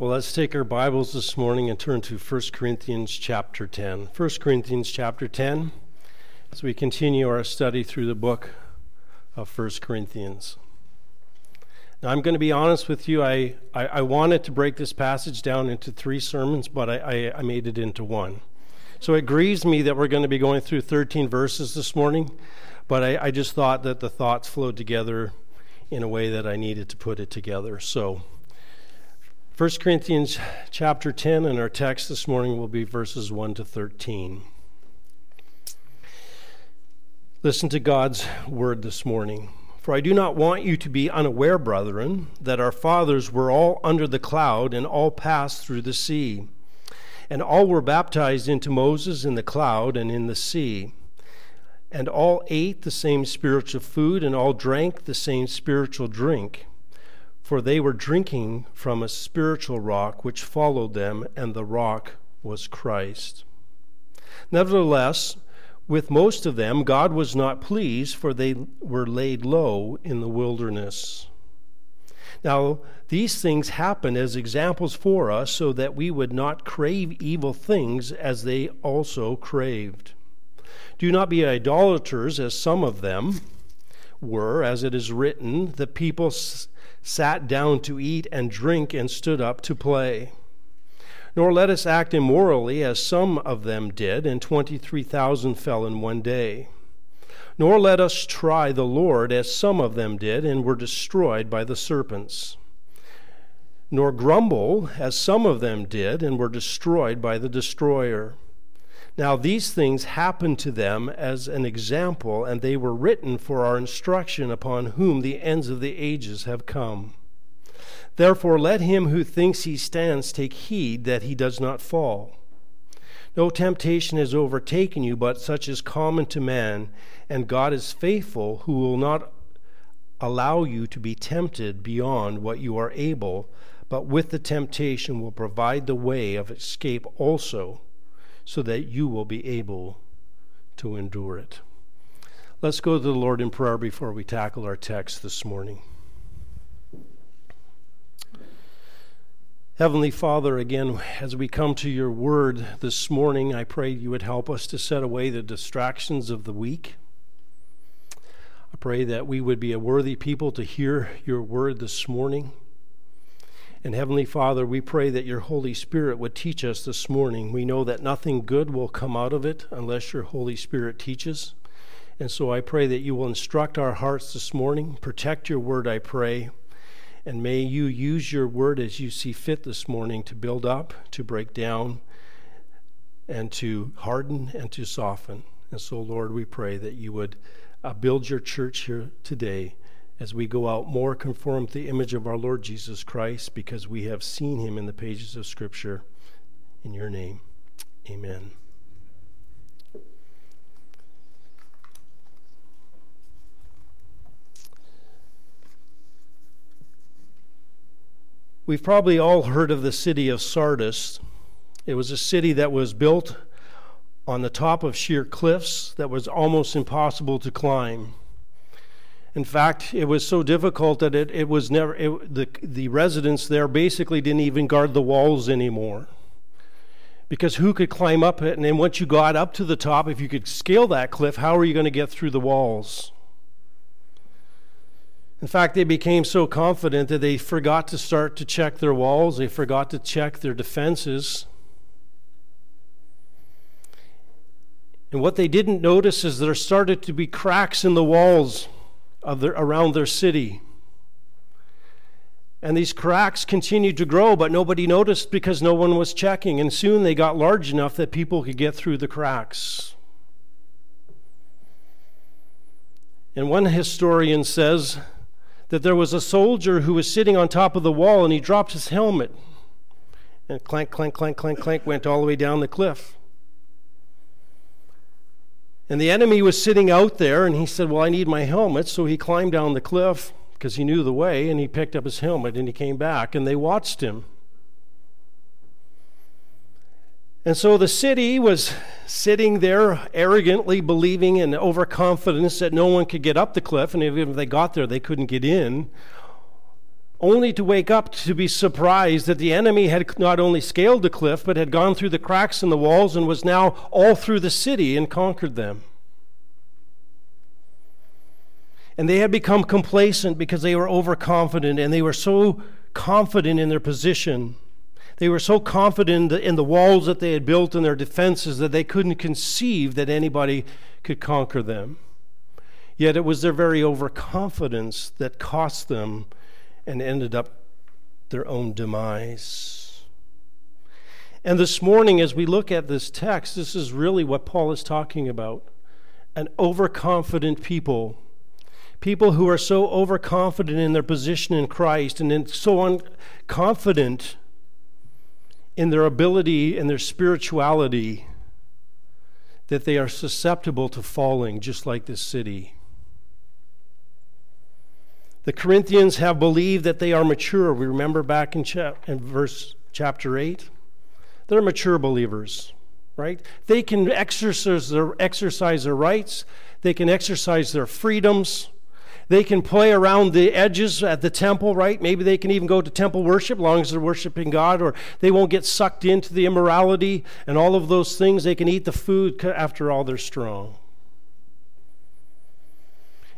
Well, let's take our Bibles this morning and turn to 1 Corinthians chapter 10. 1 Corinthians chapter 10, as we continue our study through the book of 1 Corinthians. Now, I'm going to be honest with you, I wanted to break this passage down into three sermons, but I made it into one. So it grieves me that we're going to be going through 13 verses this morning, but I just thought that the thoughts flowed together in a way that I needed to put it together. So 1 Corinthians chapter 10, and our text this morning will be verses 1 to 13. Listen to God's word this morning. For I do not want you to be unaware, brethren, that our fathers were all under the cloud and all passed through the sea, and all were baptized into Moses in the cloud and in the sea, and all ate the same spiritual food and all drank the same spiritual drink. For they were drinking from a spiritual rock which followed them, and the rock was Christ. Nevertheless, with most of them God was not pleased, for they were laid low in the wilderness. Now, these things happened as examples for us, so that we would not crave evil things as they also craved. Do not be idolaters, as some of them were, as it is written, the people sat down to eat and drink and stood up to play. Nor let us act immorally, as some of them did, and 23,000 fell in one day. Nor let us try the Lord, as some of them did, and were destroyed by the serpents. Nor grumble, as some of them did, and were destroyed by the destroyer. Now these things happened to them as an example, and they were written for our instruction, upon whom the ends of the ages have come. Therefore let him who thinks he stands take heed that he does not fall. No temptation has overtaken you, but such is common to man, and God is faithful, who will not allow you to be tempted beyond what you are able, but with the temptation will provide the way of escape also, so that you will be able to endure it. Let's go to the Lord in prayer before we tackle our text this morning. Heavenly Father, again, as we come to your word this morning, I pray you would help us to set away the distractions of the week. I pray that we would be a worthy people to hear your word this morning. And Heavenly Father, we pray that your Holy Spirit would teach us this morning. We know that nothing good will come out of it unless your Holy Spirit teaches. And so I pray that you will instruct our hearts this morning. Protect your word, I pray. And may you use your word as you see fit this morning to build up, to break down, and to harden and to soften. And so, Lord, we pray that you would build your church here today, as we go out more conformed to the image of our Lord Jesus Christ, because we have seen him in the pages of Scripture. In your name, amen. We've probably all heard of the city of Sardis. It was a city that was built on the top of sheer cliffs that was almost impossible to climb. In fact, it was so difficult that it was never, the residents there basically didn't even guard the walls anymore, because who could climb up it? And then once you got up to the top, if you could scale that cliff, how are you going to get through the walls? In fact, they became so confident that they forgot to start to check their walls. They forgot to check their defenses. And what they didn't notice is there started to be cracks in the walls around their city. And these cracks continued to grow, but nobody noticed because no one was checking. And soon they got large enough that people could get through the cracks. And one historian says that there was a soldier who was sitting on top of the wall, and he dropped his helmet. And clank, clank, clank, clank, clank went all the way down the cliff. And the enemy was sitting out there, and he said, well, I need my helmet. So he climbed down the cliff because he knew the way, and he picked up his helmet, and he came back, and they watched him. And so the city was sitting there arrogantly believing in overconfidence that no one could get up the cliff, and even if they got there, they couldn't get in. only to wake up to be surprised that the enemy had not only scaled the cliff, but had gone through the cracks in the walls and was now all through the city and conquered them. And they had become complacent because they were overconfident, and they were so confident in their position. They were so confident in the walls that they had built and their defenses that they couldn't conceive that anybody could conquer them. Yet it was their very overconfidence that cost them and ended up their own demise. And this morning, as we look at this text, this is really what Paul is talking about. An overconfident people. People who are so overconfident in their position in Christ and so confident in their ability and their spirituality that they are susceptible to falling, just like this city. The Corinthians have believed that they are mature. We remember back in chapter 8. They're mature believers, right? They can exercise their rights. They can exercise their freedoms. They can play around the edges at the temple, right? Maybe they can even go to temple worship as long as they're worshiping God, or they won't get sucked into the immorality and all of those things. They can eat the food. After all, they're strong.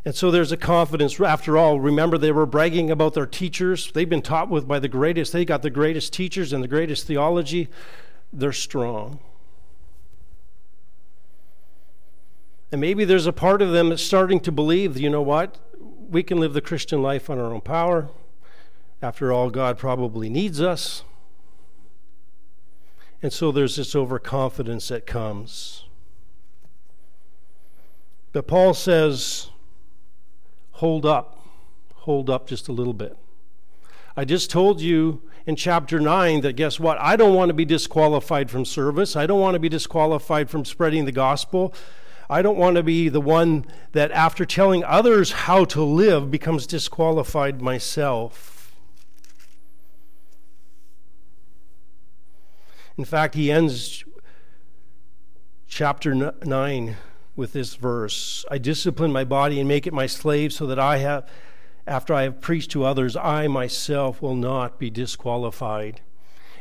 And so there's a confidence. After all, remember, they were bragging about their teachers. They've been taught by the greatest. They got the greatest teachers and the greatest theology. They're strong. And maybe there's a part of them that's starting to believe, you know what? We can live the Christian life on our own power. After all, God probably needs us. And so there's this overconfidence that comes. But Paul says, hold up just a little bit. I just told you in chapter 9 that, guess what? I don't want to be disqualified from service. I don't want to be disqualified from spreading the gospel. I don't want to be the one that, after telling others how to live, becomes disqualified myself. In fact, he ends chapter 9 with this verse: I discipline my body and make it my slave, so that after I have preached to others, I myself will not be disqualified.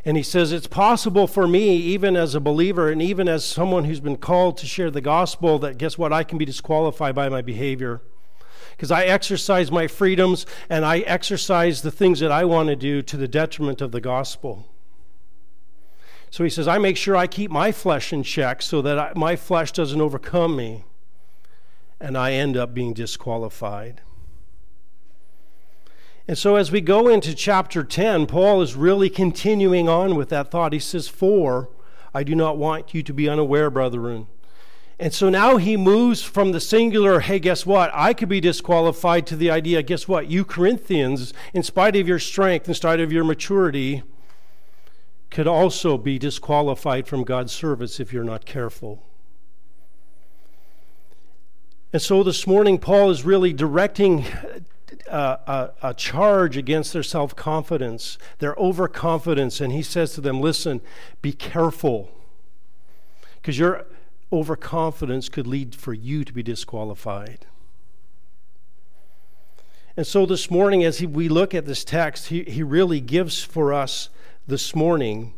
And he says, it's possible for me, even as a believer and even as someone who's been called to share the gospel, that, guess what, I can be disqualified by my behavior. Because I exercise my freedoms and I exercise the things that I want to do to the detriment of the gospel. So he says, I make sure I keep my flesh in check so that my flesh doesn't overcome me and I end up being disqualified. And so as we go into chapter 10, Paul is really continuing on with that thought. He says, for I do not want you to be unaware, brethren. And so now he moves from the singular, hey, guess what? I could be disqualified, to the idea, guess what? You Corinthians, in spite of your strength, in spite of your maturity, could also be disqualified from God's service if you're not careful. And so this morning, Paul is really directing a charge against their self-confidence, their overconfidence. And he says to them, listen, be careful, because your overconfidence could lead for you to be disqualified. And so this morning, as we look at this text, he really gives for us this morning.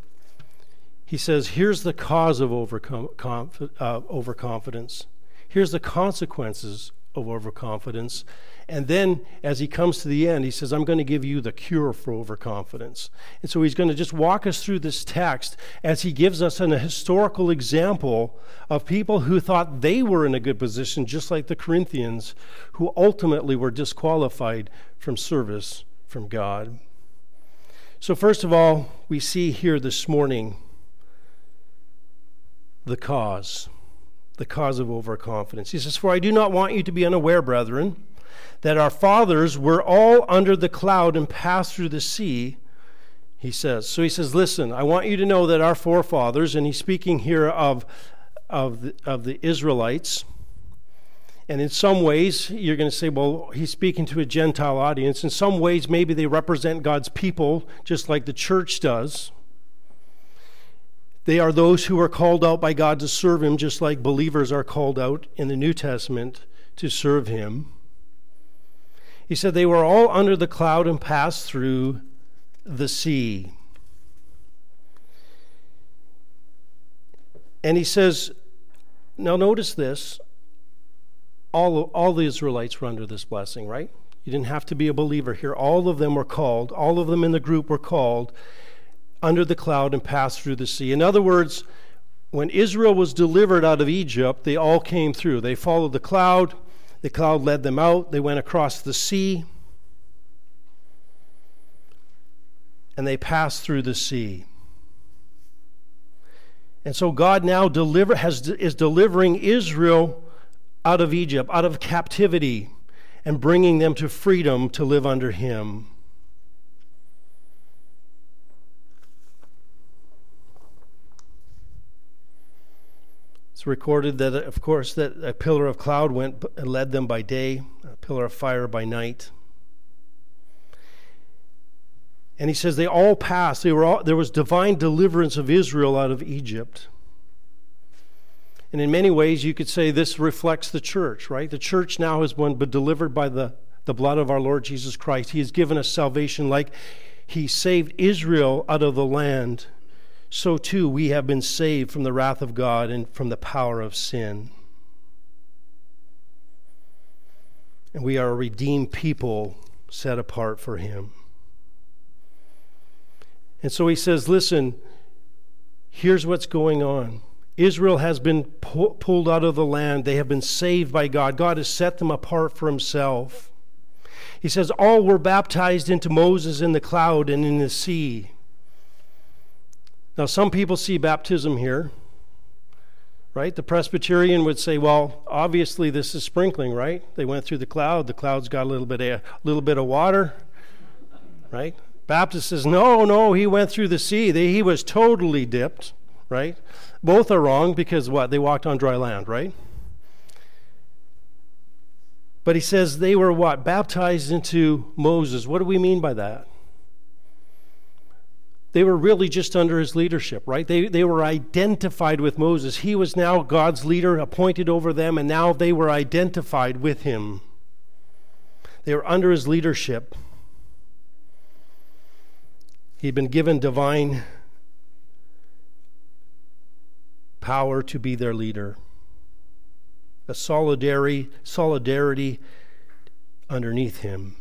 He says, here's the cause of overconfidence. Here's the consequences of overconfidence. And then as he comes to the end, he says, I'm going to give you the cure for overconfidence. And so he's going to just walk us through this text as he gives us a historical example of people who thought they were in a good position, just like the Corinthians, who ultimately were disqualified from service from God. So first of all, we see here this morning the cause of overconfidence. He says, for I do not want you to be unaware, brethren, that our fathers were all under the cloud and passed through the sea, he says. So he says, listen, I want you to know that our forefathers, and he's speaking here of the Israelites, and in some ways, you're going to say, well, he's speaking to a Gentile audience. In some ways, maybe they represent God's people, just like the church does. They are those who are called out by God to serve him, just like believers are called out in the New Testament to serve him. He said, they were all under the cloud and passed through the sea. And he says, now notice this, all the Israelites were under this blessing, right? You didn't have to be a believer here. All of them were called. All of them in the group were called under the cloud and passed through the sea. In other words, when Israel was delivered out of Egypt, they all came through. They followed the cloud. The cloud led them out. They went across the sea. And they passed through the sea. And so God now is delivering Israel out of Egypt, out of captivity, and bringing them to freedom to live under him. It's recorded that, of course, that a pillar of cloud went and led them by day, a pillar of fire by night. And he says they all passed. There was divine deliverance of Israel out of Egypt. And in many ways, you could say this reflects the church, right? The church now has been delivered by the blood of our Lord Jesus Christ. He has given us salvation like he saved Israel out of the land. So too, we have been saved from the wrath of God and from the power of sin. And we are a redeemed people set apart for him. And so he says, listen, here's what's going on. Israel has been pulled out of the land. They have been saved by God. God has set them apart for himself. He says, all were baptized into Moses in the cloud and in the sea. Now, some people see baptism here, right? The Presbyterian would say, well, obviously this is sprinkling, right? They went through the cloud. The cloud's got a little bit of water, right? Baptist says, no, he went through the sea. He was totally dipped, right? Both are wrong because what? They walked on dry land, right? But he says they were what? Baptized into Moses. What do we mean by that? They were really just under his leadership, right? They were identified with Moses. He was now God's leader, appointed over them, and now they were identified with him. They were under his leadership. He'd been given divine power to be their leader. A solidarity underneath him.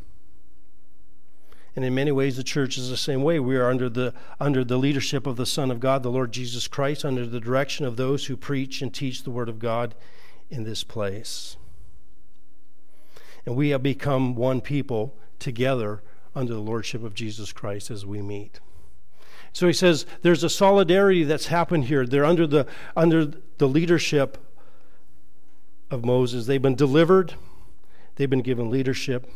And in many ways, the church is the same way. We are under the leadership of the Son of God, the Lord Jesus Christ, under the direction of those who preach and teach the Word of God in this place. And we have become one people together under the lordship of Jesus Christ as we meet. So he says there's a solidarity that's happened here. They're under the leadership of Moses. They've been delivered. They've been given leadership.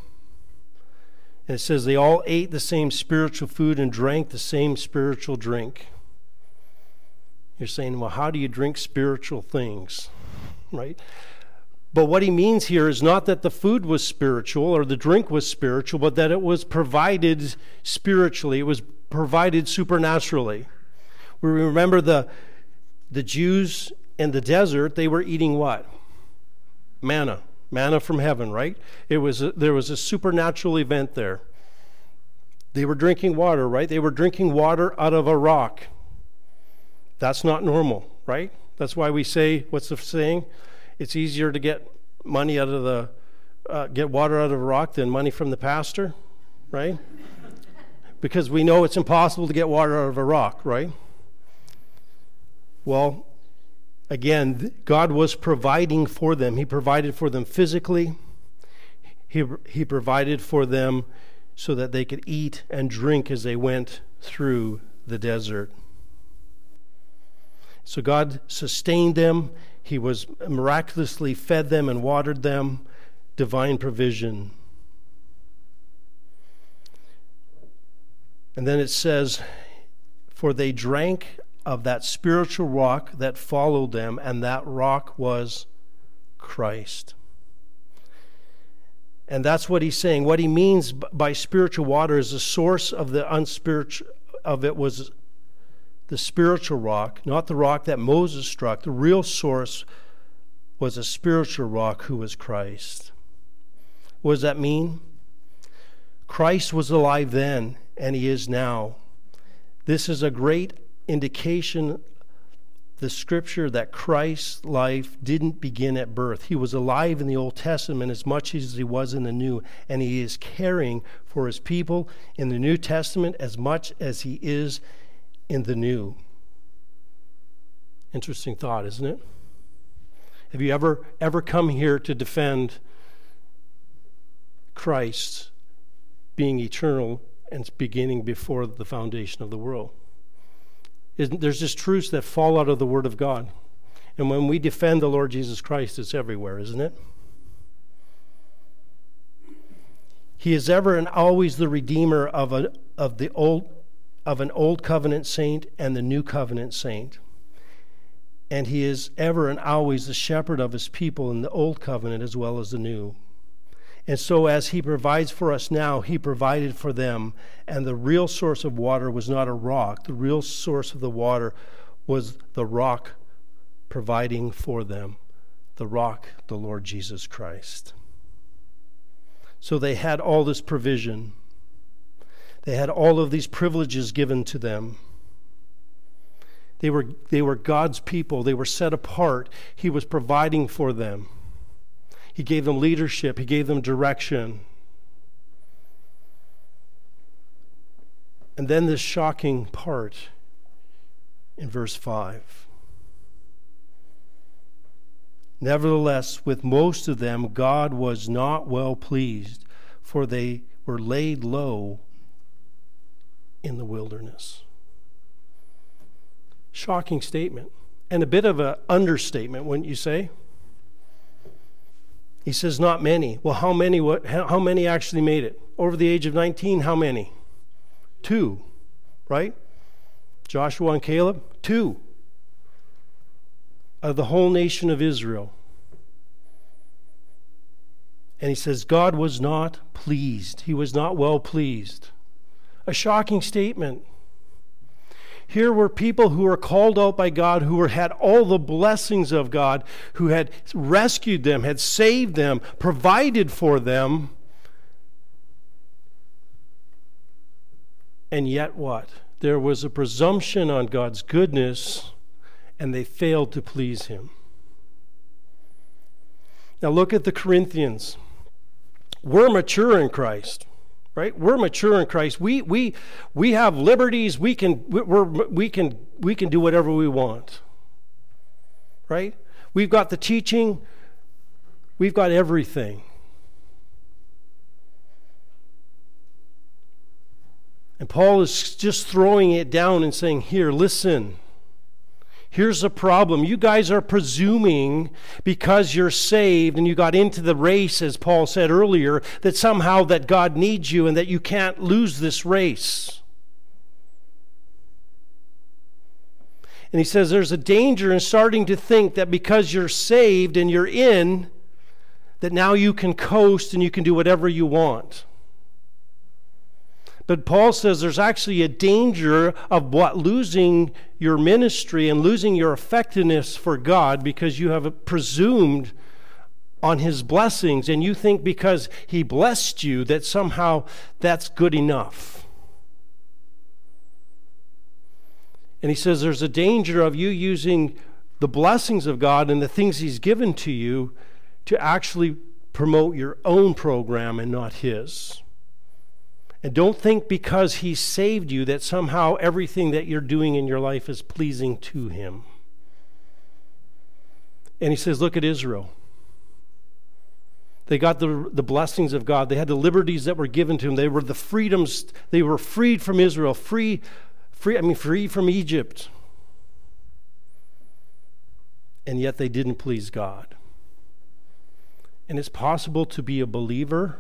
And it says they all ate the same spiritual food and drank the same spiritual drink. You're saying, well, how do you drink spiritual things, right? But what he means here is not that the food was spiritual or the drink was spiritual, but that it was provided spiritually. It was provided supernaturally. We remember the Jews in the desert, they were eating what? Manna. Manna from heaven, right? There was a supernatural event there. They were drinking water, right? They were drinking water out of a rock. That's not normal, right? That's why we say, what's the saying? It's easier to get money out of get water out of a rock than money from the pastor, right? Because we know it's impossible to get water out of a rock, right? Well, again, God was providing for them. He provided for them physically. He provided for them so that they could eat and drink as they went through the desert. So God sustained them. He was miraculously fed them and watered them, divine provision. And then it says, for they drank of that spiritual rock that followed them, and that rock was Christ. And that's what he's saying. What he means by spiritual water is the source of the unspiritual, of it was the spiritual rock, not the rock that Moses struck. The real source was a spiritual rock who was Christ. What does that mean? Christ was alive then, and he is now. This is a great indication, the scripture, that Christ's life didn't begin at birth. He was alive in the Old Testament as much as he was in the New, and he is caring for his people in the New Testament as much as he is in the New. Interesting thought, isn't it? Have you ever come here to defend Christ being eternal and beginning before the foundation of the world? There's just truths that fall out of the Word of God. And when we defend the Lord Jesus Christ, it's everywhere, isn't it? He is ever and always the Redeemer of an old covenant saint and the new covenant saint. And he is ever and always the shepherd of his people in the old covenant as well as the new. And so as he provides for us now, he provided for them. And the real source of water was not a rock. The real source of the water was the rock providing for them. The rock, the Lord Jesus Christ. So they had all this provision. They had all of these privileges given to them. They were God's people. They were set apart. He was providing for them. He gave them leadership. He gave them direction. And then this shocking part in verse 5. Nevertheless, with most of them, God was not well pleased, for they were laid low in the wilderness. Shocking statement. And a bit of an understatement, wouldn't you say? He says, not many. Well, how many? How many actually made it? Over the age of 19, how many? 2, right? Joshua and Caleb, 2 of the whole nation of Israel. And he says, God was not pleased. He was not well pleased. A shocking statement. Here were people who were called out by God, who had all the blessings of God, who had rescued them, had saved them, provided for them. And yet what? There was a presumption on God's goodness, and they failed to please him. Now look at the Corinthians. We're mature in Christ. Right? We're mature in Christ. We have liberties. We can do whatever we want. Right? We've got the teaching. We've got everything. And Paul is just throwing it down and saying, "Here, listen. Here's the problem. You guys are presuming because you're saved and you got into the race, as Paul said earlier, that somehow that God needs you and that you can't lose this race." And he says there's a danger in starting to think that because you're saved and you're in, that now you can coast and you can do whatever you want. But Paul says there's actually a danger of what? Losing your ministry and losing your effectiveness for God because you have presumed on his blessings and you think because he blessed you that somehow that's good enough. And he says there's a danger of you using the blessings of God and the things he's given to you to actually promote your own program and not his. And don't think because he saved you that somehow everything that you're doing in your life is pleasing to him. And he says, look at Israel. They got the blessings of God. They had the liberties that were given to them. They were the freedoms. They were freed from Israel, free from Egypt. And yet they didn't please God. And it's possible to be a believer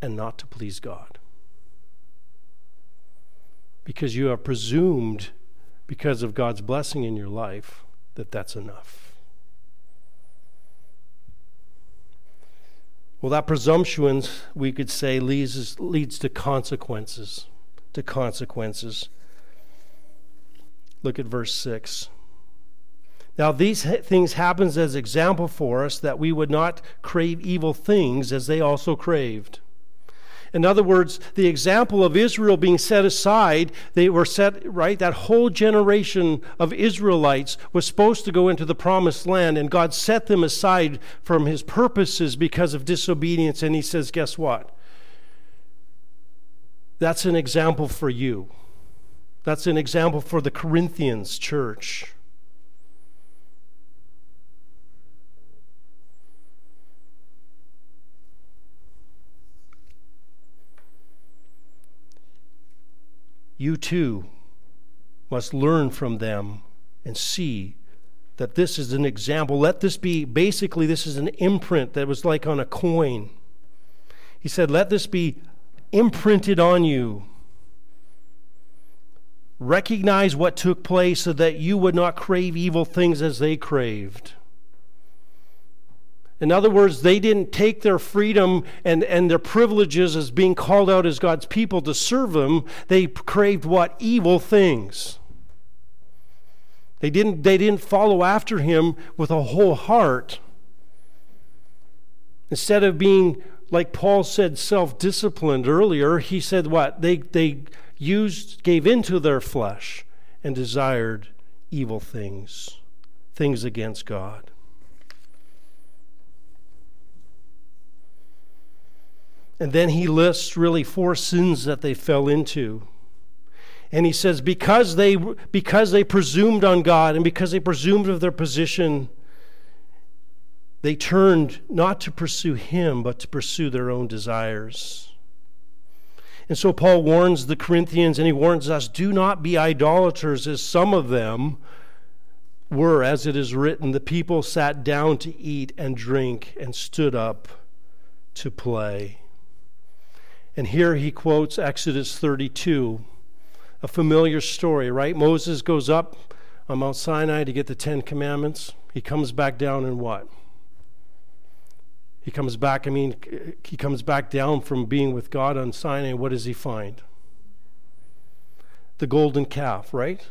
and not to please God. Because you have presumed, because of God's blessing in your life, that that's enough. Well, that presumption, we could say, leads to consequences. To consequences. Look at verse 6. Now these things happen as example for us, that we would not crave evil things as they also craved. In other words, the example of Israel being set aside, they were set, right? That whole generation of Israelites was supposed to go into the promised land, and God set them aside from his purposes because of disobedience. And he says, guess what? That's an example for you. That's an example for the Corinthians church. You too must learn from them and see that this is an example. Let this be, basically, this is an imprint that was like on a coin. He said, let this be imprinted on you. Recognize what took place so that you would not crave evil things as they craved. In other words, they didn't take their freedom and their privileges as being called out as God's people to serve him. They craved what? Evil things. They didn't follow after him with a whole heart. Instead of being, like Paul said, self-disciplined earlier, he said what? They gave into their flesh and desired evil things, things against God. And then he lists really 4 sins that they fell into. And he says, because they presumed on God and because they presumed of their position, they turned not to pursue him, but to pursue their own desires. And so Paul warns the Corinthians, and he warns us, do not be idolaters as some of them were, as it is written, the people sat down to eat and drink and stood up to play. And here he quotes Exodus 32, a familiar story, right? Moses goes up on Mount Sinai to get the 10 Commandments. He comes back down and what? He comes back down from being with God on Sinai. What does he find? The golden calf, right?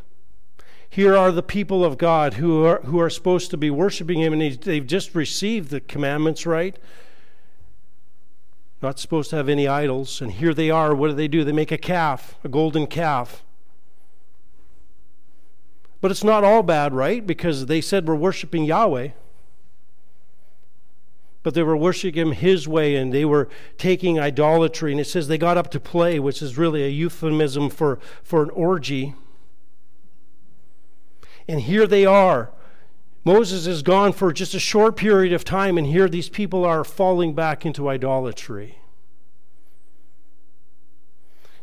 Here are the people of God who are supposed to be worshiping him, and they've just received the commandments, right? Not supposed to have any idols. And here they are. What do? They make a calf, a golden calf. But it's not all bad, right? Because they said we're worshiping Yahweh. But they were worshiping him his way, and they were taking idolatry. And it says they got up to play, which is really a euphemism for an orgy. And here they are. Moses is gone for just a short period of time, and here these people are falling back into idolatry.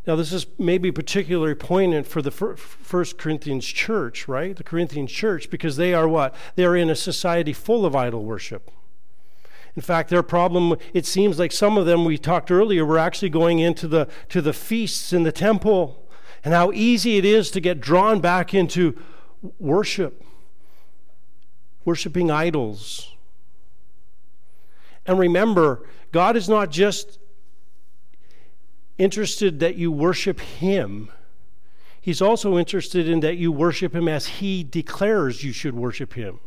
Now, this is maybe particularly poignant for the First Corinthians church, right? The Corinthian church, because they are what? They are in a society full of idol worship. In fact, their problem, it seems like some of them, we talked earlier, were actually going into the feasts in the temple, and how easy it is to get drawn back into worship. Worshipping idols. And remember, God is not just interested that you worship him. He's also interested in that you worship him as he declares you should worship him.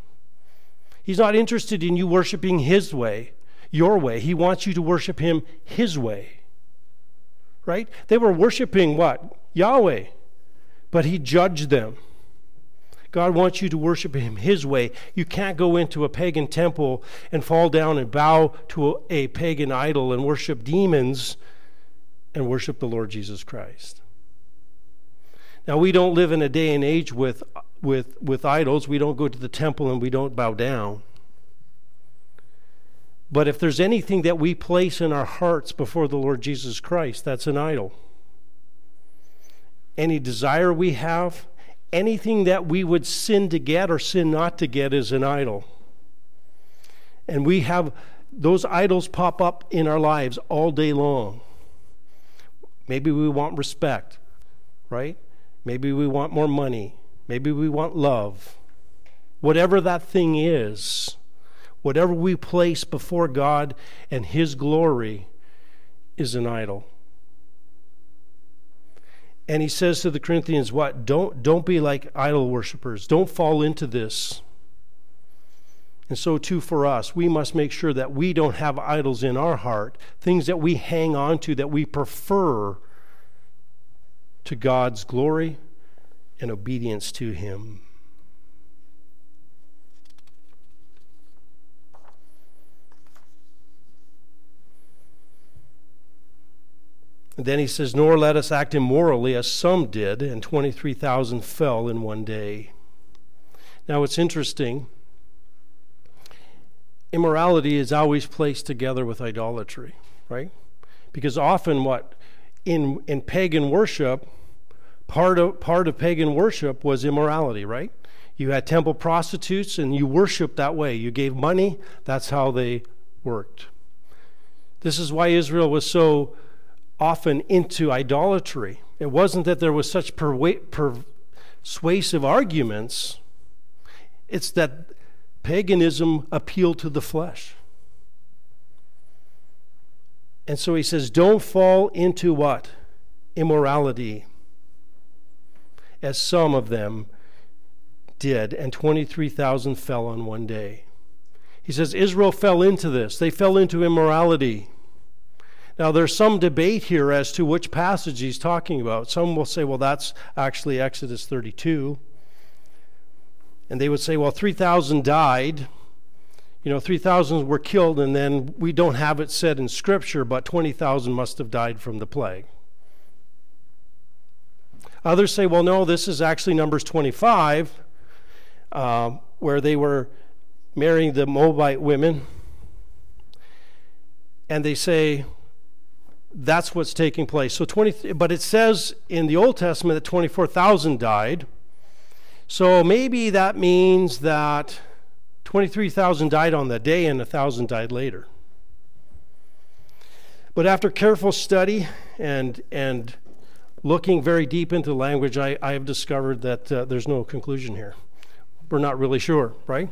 He's not interested in you worshiping his way, your way. He wants you to worship him his way. Right? They were worshiping what? Yahweh. But he judged them. God wants you to worship him his way. You can't go into a pagan temple and fall down and bow to a pagan idol and worship demons and worship the Lord Jesus Christ. Now, we don't live in a day and age with idols. We don't go to the temple and we don't bow down. But if there's anything that we place in our hearts before the Lord Jesus Christ, that's an idol. Any desire we have, anything that we would sin to get or sin not to get is an idol. And we have those idols pop up in our lives all day long. Maybe we want respect, right? Maybe we want more money. Maybe we want love. Whatever that thing is, whatever we place before God and his glory is an idol. And he says to the Corinthians, what? Don't be like idol worshipers. Don't fall into this. And so too for us, we must make sure that we don't have idols in our heart, things that we hang on to, that we prefer to God's glory and obedience to Him. And then he says, nor let us act immorally as some did, and 23,000 fell in one day. Now it's interesting. Immorality is always placed together with idolatry, right? Because often what in pagan worship, part of pagan worship was immorality, right? You had temple prostitutes and you worshiped that way. You gave money, that's how they worked. This is why Israel was so often into idolatry. It wasn't that there was such persuasive arguments. It's that paganism appealed to the flesh. And so he says, don't fall into what? Immorality, as some of them did, and 23,000 fell on one day. He says Israel fell into this. They fell into immorality. Now, there's some debate here as to which passage he's talking about. Some will say, well, that's actually Exodus 32. And they would say, well, 3,000 died. 3,000 were killed, and then we don't have it said in Scripture, but 20,000 must have died from the plague. Others say, well, no, this is actually Numbers 25, where they were marrying the Moabite women. And they say, that's what's taking place. So but it says in the Old Testament that 24,000 died. So maybe that means that 23,000 died on the day and 1,000 died later. But after careful study and looking very deep into language, I have discovered that there's no conclusion here. We're not really sure, right?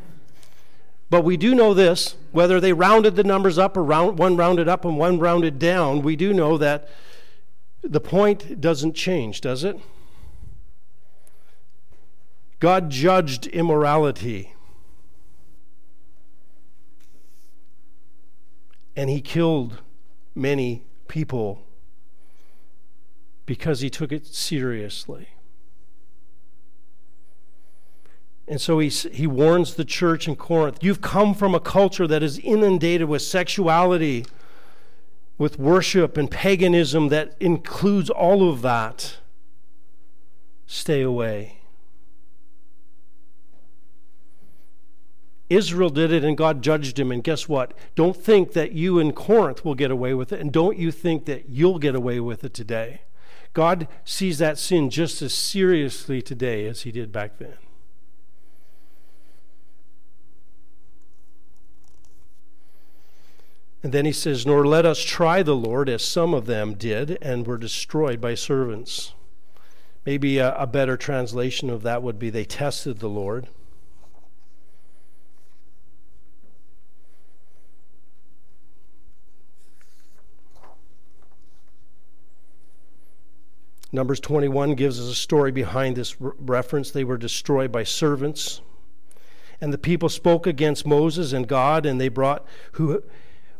But we do know this, whether they rounded the numbers up or one rounded up and one rounded down, we do know that the point doesn't change, does it? God judged immorality. And he killed many people because he took it seriously. And so he warns the church in Corinth, you've come from a culture that is inundated with sexuality, with worship and paganism that includes all of that. Stay away. Israel did it and God judged him, and guess what? Don't think that you in Corinth will get away with it, and don't you think that you'll get away with it today. God sees that sin just as seriously today as he did back then. And then he says, nor let us try the Lord as some of them did and were destroyed by servants. Maybe a better translation of that would be they tested the Lord. Numbers 21 gives us a story behind this reference. They were destroyed by servants. And the people spoke against Moses and God, and they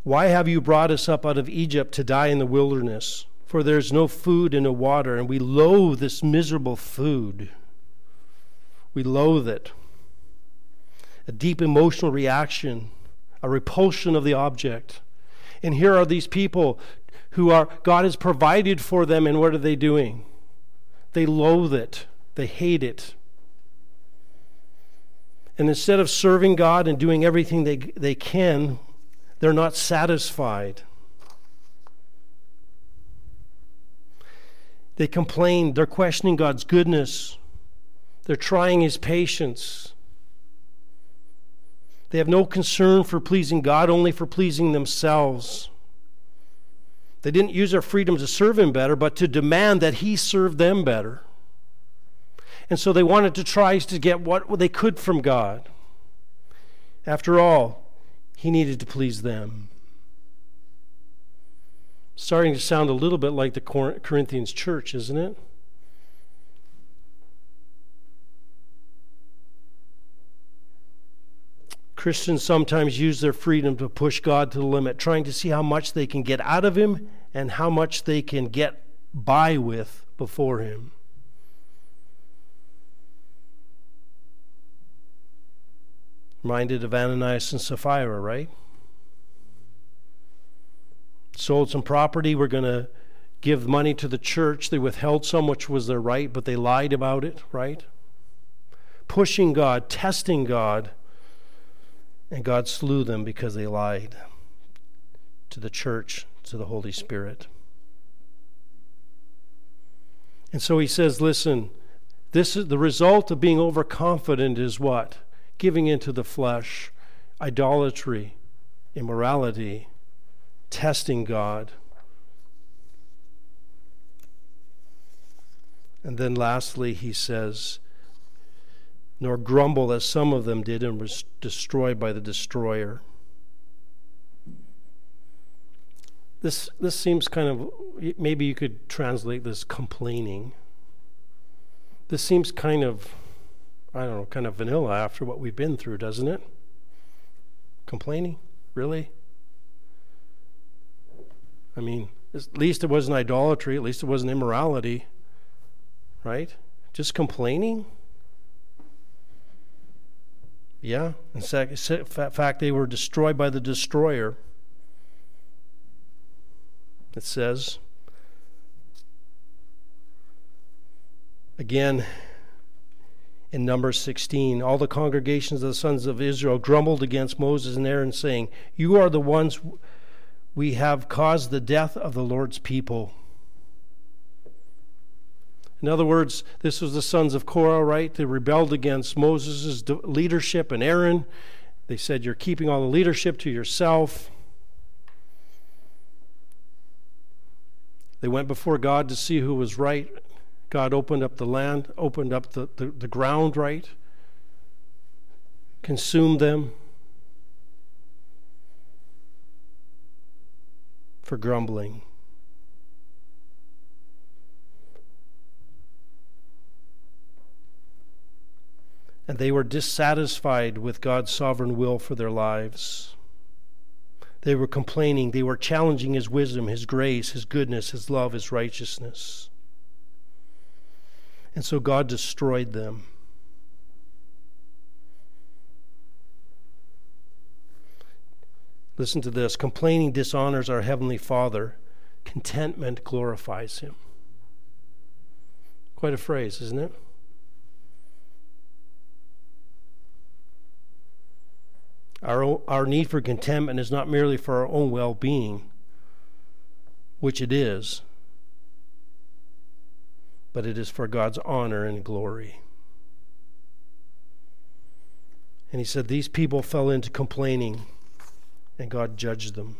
why have you brought us up out of Egypt to die in the wilderness? For there is no food and no water, and we loathe this miserable food. We loathe it. A deep emotional reaction, a repulsion of the object. And here are these people who God has provided for them, and what are they doing? They loathe it. They hate it. And instead of serving God and doing everything they can, they're not satisfied. They complain. They're questioning God's goodness. They're trying his patience. They have no concern for pleasing God, only for pleasing themselves. They didn't use their freedom to serve him better, but to demand that he serve them better. And so they wanted to try to get what they could from God. After all, he needed to please them. Starting to sound a little bit like the Corinthians church, isn't it? Christians sometimes use their freedom to push God to the limit, trying to see how much they can get out of Him and how much they can get by with before Him. Reminded of Ananias and Sapphira, right? Sold some property, we're going to give money to the church. They withheld some, which was their right, but they lied about it, right? Pushing God, testing God, and God slew them because they lied to the church, to the Holy Spirit. And so he says, listen, this is the result of being overconfident is what? Giving into the flesh, idolatry, immorality, testing God. And then lastly, he says, nor grumble as some of them did and was destroyed by the destroyer. This seems kind of, maybe you could translate this complaining. This seems kind of, I don't know, kind of vanilla after what we've been through, doesn't it? Complaining? Really? I mean, at least it wasn't idolatry, at least it wasn't immorality, right? Just complaining? Yeah, in fact, they were destroyed by the destroyer. It says, again, in Numbers 16, all the congregations of the sons of Israel grumbled against Moses and Aaron, saying, you are the ones we have caused the death of the Lord's people. In other words, this was the sons of Korah, right? They rebelled against Moses' leadership and Aaron. They said, you're keeping all the leadership to yourself. They went before God to see who was right. God opened up the land, opened up the ground, right? Consumed them for grumbling. And they were dissatisfied with God's sovereign will for their lives. They were complaining. They were challenging His wisdom, His grace, His goodness, His love, His righteousness. And so God destroyed them. Listen to this. Complaining dishonors our Heavenly Father. Contentment glorifies Him. Quite a phrase, isn't it? Our need for contentment is not merely for our own well-being, which it is, but it is for God's honor and glory. And he said, these people fell into complaining, and God judged them.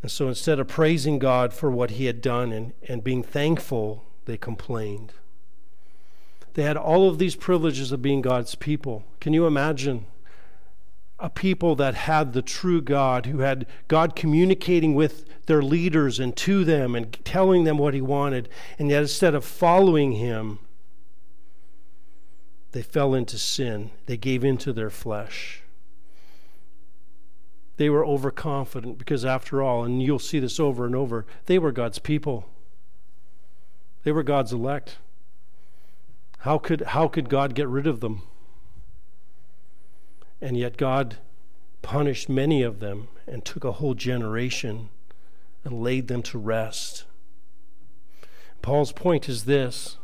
And so instead of praising God for what He had done and being thankful, they complained. They had all of these privileges of being God's people. Can you imagine a people that had the true God, who had God communicating with their leaders and to them and telling them what He wanted, and yet instead of following Him, they fell into sin. They gave into their flesh. They were overconfident because, after all, and you'll see this over and over, they were God's people. They were God's elect. How could God get rid of them? And yet God punished many of them and took a whole generation and laid them to rest. Paul's point is this.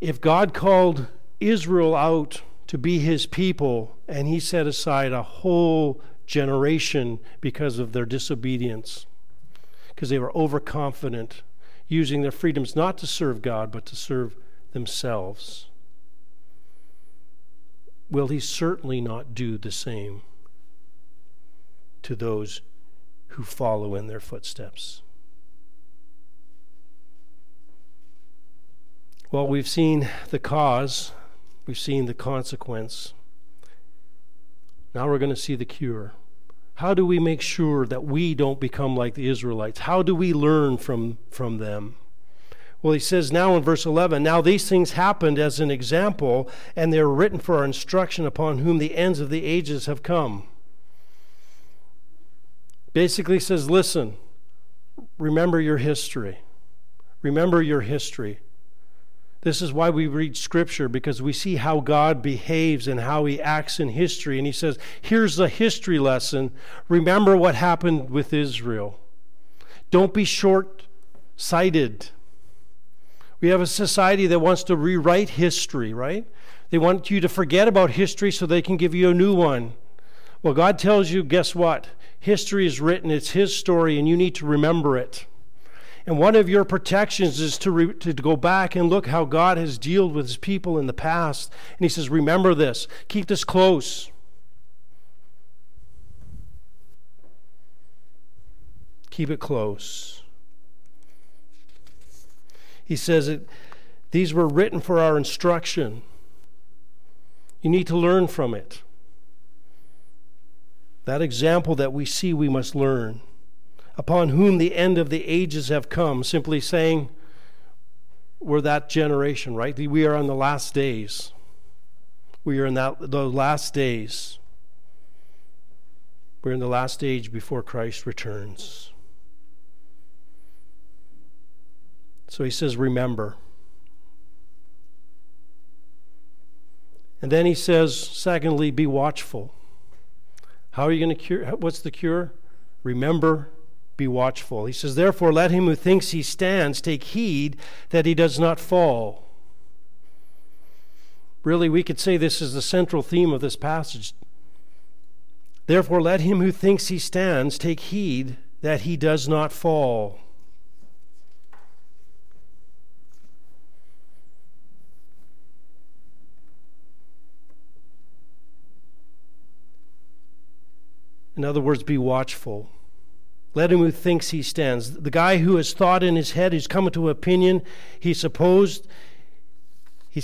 If God called Israel out to be His people, and He set aside a whole generation because of their disobedience, because they were overconfident, using their freedoms not to serve God, but to serve themselves, will He certainly not do the same to those who follow in their footsteps? Well, we've seen the cause, we've seen the consequence. Now we're going to see the cure. How do we make sure that we don't become like the Israelites? How do we learn from them? Well, he says now in verse 11, now these things happened as an example, and they are written for our instruction, upon whom the ends of the ages have come. Basically says, listen, remember your history. Remember your history. This is why we read Scripture, because we see how God behaves and how he acts in history. And he says, here's the history lesson. Remember what happened with Israel. Don't be short-sighted. We have a society that wants to rewrite history, right? They want you to forget about history so they can give you a new one. Well, God tells you, guess what? History is written. It's his story, and you need to remember it. And one of your protections is to go back and look how God has dealt with his people in the past. And he says, remember this. Keep this close. Keep it close. He says that these were written for our instruction. You need to learn from it. That example that we see, we must learn. Upon whom the end of the ages have come, simply saying we're that generation, right? We are on the last days. We are in the last days. We're in the last age before Christ returns. So he says, remember. And then he says, secondly, be watchful. How are you going to cure? What's the cure? Remember. Be watchful. He says, therefore, let him who thinks he stands take heed that he does not fall. Really, we could say this is the central theme of this passage. Therefore, let him who thinks he stands take heed that he does not fall. In other words, be watchful. Let him who thinks he stands. The guy who has thought in his head, he's come to an opinion, he's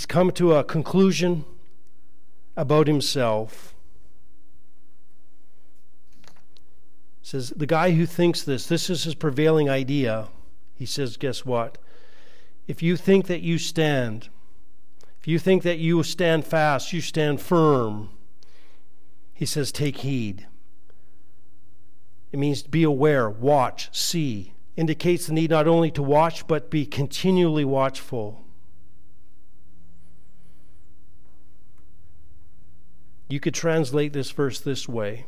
come to a conclusion about himself. It says, the guy who thinks this is his prevailing idea. He says, guess what? If you think that you stand, if you think that you stand fast, you stand firm, he says, take heed. It means be aware, watch, see. Indicates the need not only to watch, but be continually watchful. You could translate this verse this way.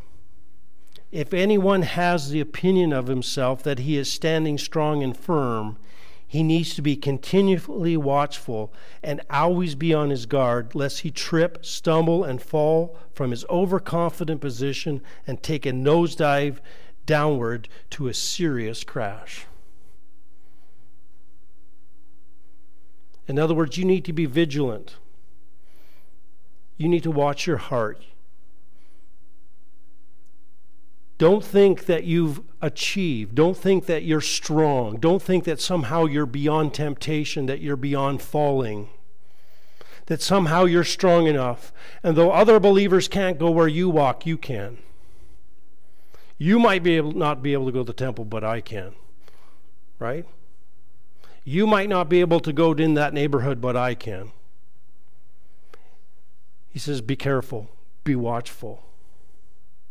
If anyone has the opinion of himself that he is standing strong and firm, he needs to be continually watchful and always be on his guard, lest he trip, stumble, and fall from his overconfident position and take a nosedive downward to a serious crash. In other words, you need to be vigilant. You need to watch your heart. Don't think that you've achieved. Don't think that you're strong. Don't think that somehow you're beyond temptation, that you're beyond falling, that somehow you're strong enough. And though other believers can't go where you walk, you can. You might not be able to go to the temple, but I can, right? You might not be able to go in that neighborhood, but I can. He says, be careful, be watchful,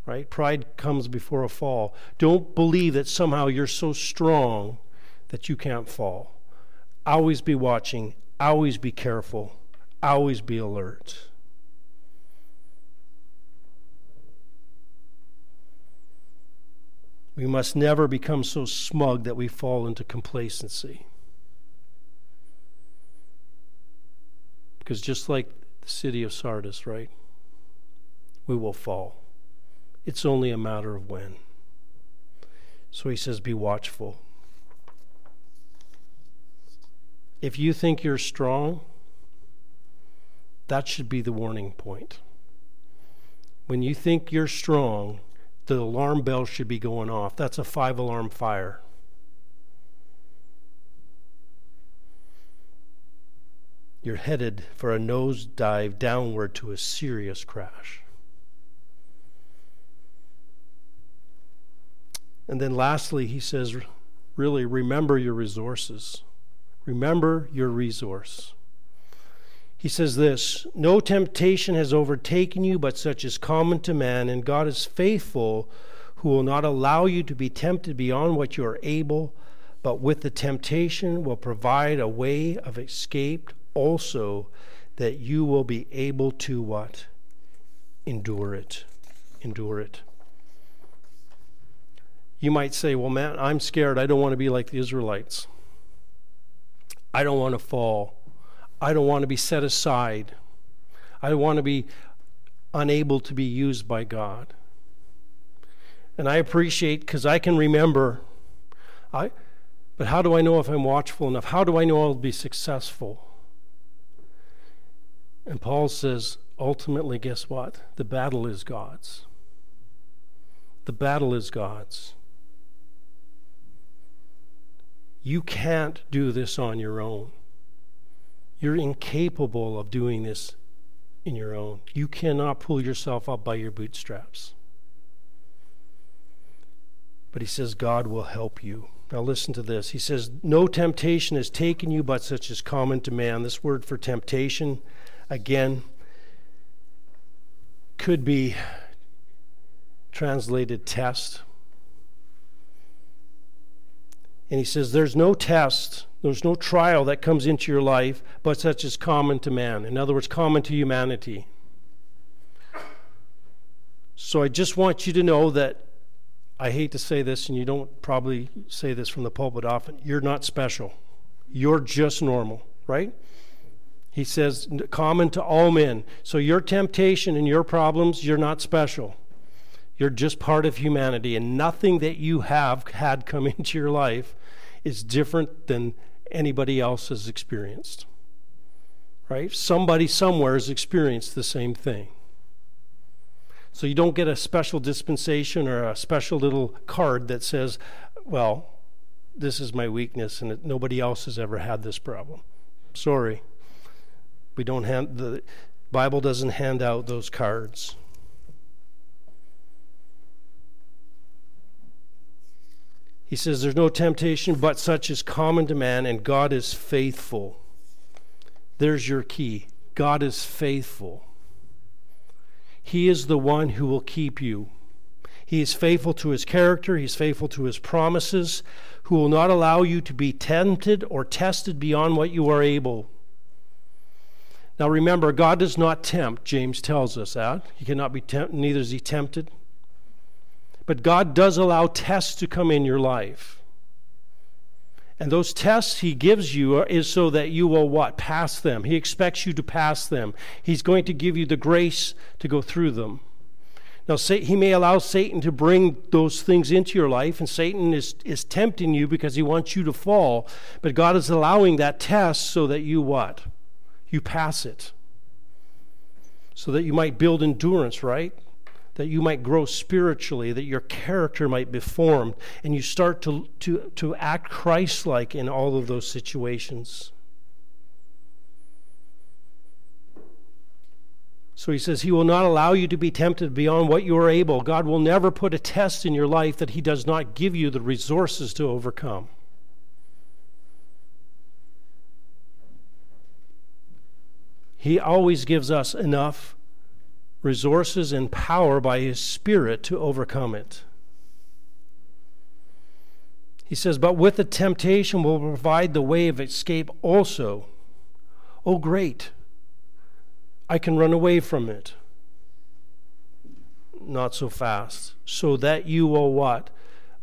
right? Pride comes before a fall. Don't believe that somehow you're so strong that you can't fall. Always be watching, always be careful, always be alert. We must never become so smug that we fall into complacency. Because just like the city of Sardis, right? We will fall. It's only a matter of when. So he says, be watchful. If you think you're strong, that should be the warning point. When you think you're strong, the alarm bell should be going off. That's a 5-alarm fire. You're headed for a nosedive downward to a serious crash. And then lastly, he says, really remember your resources. Remember your resource. He says this, no temptation has overtaken you but such is common to man, and God is faithful, who will not allow you to be tempted beyond what you are able, but with the temptation will provide a way of escape also, that you will be able to what? Endure it. Endure it. You might say, well, man, I'm scared. I don't want to be like the Israelites. I don't want to fall. I don't want to be set aside. I want to be unable to be used by God. And I appreciate, because I can remember, but how do I know if I'm watchful enough? How do I know I'll be successful? And Paul says, ultimately, guess what? The battle is God's. The battle is God's. You can't do this on your own. You're incapable of doing this in your own. You cannot pull yourself up by your bootstraps. But he says, God will help you. Now listen to this. He says, no temptation has taken you but such is common to man. This word for temptation, again, could be translated test. And he says, there's no test, there's no trial that comes into your life but such is common to man. In other words, common to humanity. So I just want you to know that, I hate to say this, and you don't probably say this from the pulpit often, you're not special. You're just normal, right? He says, common to all men. So your temptation and your problems, you're not special. You're just part of humanity, and nothing that you have had come into your life is different than anybody else has experienced, right? Somebody somewhere has experienced the same thing. So you don't get a special dispensation or a special little card that says, well, this is my weakness and nobody else has ever had this problem. Sorry. We don't hand, the Bible doesn't hand out those cards. He says there's no temptation but such is common to man, and God is faithful. There's your key. God is faithful. He is the one who will keep you. He is faithful to his character. He's faithful to his promises, who will not allow you to be tempted or tested beyond what you are able. Now remember, God does not tempt. James tells us that. He cannot be tempted, neither is he tempted. But God does allow tests to come in your life. And those tests he gives you is so that you will what? Pass them. He expects you to pass them. He's going to give you the grace to go through them. Now, he may allow Satan to bring those things into your life, and Satan is tempting you because he wants you to fall. But God is allowing that test so that you what? You pass it. So that you might build endurance, right? That you might grow spiritually, that your character might be formed, and you start to act Christ-like in all of those situations. So he says, he will not allow you to be tempted beyond what you are able. God will never put a test in your life that he does not give you the resources to overcome. He always gives us enough resources and power by his Spirit to overcome it. He says, but with the temptation will provide the way of escape also. Oh, great. I can run away from it. Not so fast. So that you will what?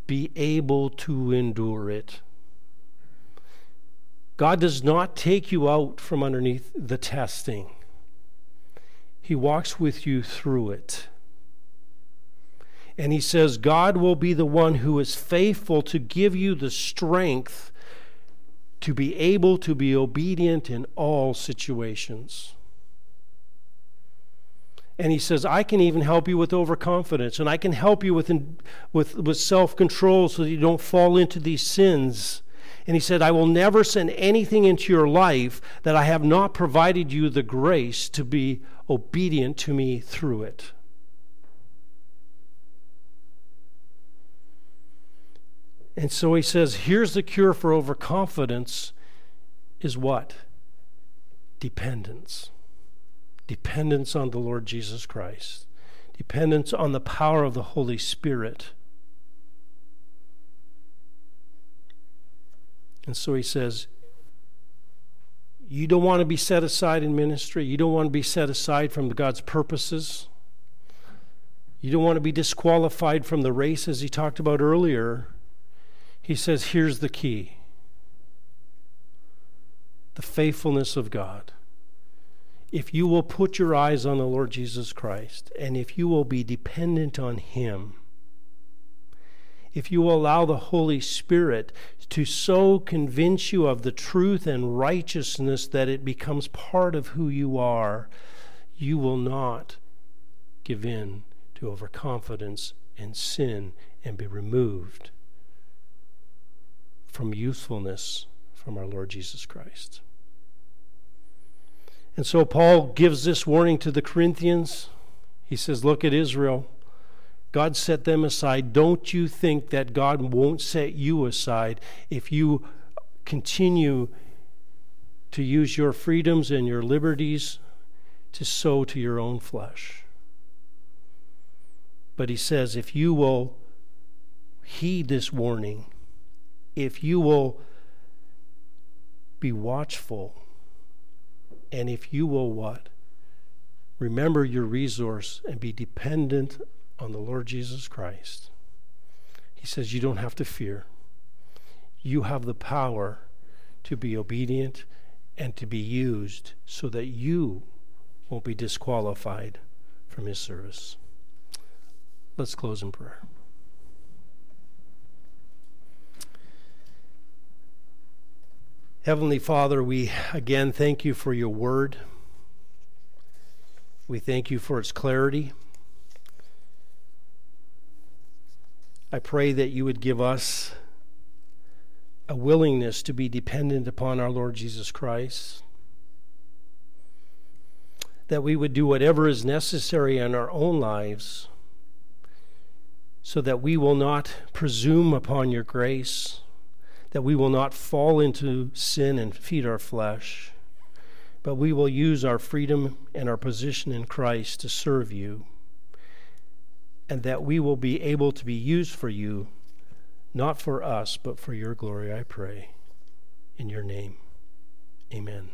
Be able to endure it. God does not take you out from underneath the testing. He walks with you through it. And he says, God will be the one who is faithful to give you the strength to be able to be obedient in all situations. And he says, I can even help you with overconfidence, and I can help you with self-control so that you don't fall into these sins. And he said, I will never send anything into your life that I have not provided you the grace to be obedient to me through it. And so he says, here's the cure for overconfidence. is what? Dependence. Dependence on the Lord Jesus Christ. Dependence on the power of the Holy Spirit. And so he says, you don't want to be set aside in ministry. You don't want to be set aside from God's purposes. You don't want to be disqualified from the race, as he talked about earlier. He says, here's the key. The faithfulness of God. If you will put your eyes on the Lord Jesus Christ, and if you will be dependent on him, if you will allow the Holy Spirit to so convince you of the truth and righteousness that it becomes part of who you are, you will not give in to overconfidence and sin and be removed from usefulness from our Lord Jesus Christ. And so Paul gives this warning to the Corinthians. He says, look at Israel. God set them aside. Don't you think that God won't set you aside if you continue to use your freedoms and your liberties to sow to your own flesh. But he says, if you will heed this warning, if you will be watchful, and if you will what? Remember your resource and be dependent on the Lord Jesus Christ. He says you don't have to fear. You have the power to be obedient and to be used so that you won't be disqualified from his service. Let's close in prayer. Heavenly Father, we again thank you for your word. We thank you for its clarity. I pray that you would give us a willingness to be dependent upon our Lord Jesus Christ, that we would do whatever is necessary in our own lives so that we will not presume upon your grace, that we will not fall into sin and feed our flesh, but we will use our freedom and our position in Christ to serve you, and that we will be able to be used for you, not for us, but for your glory, I pray. In your name, amen.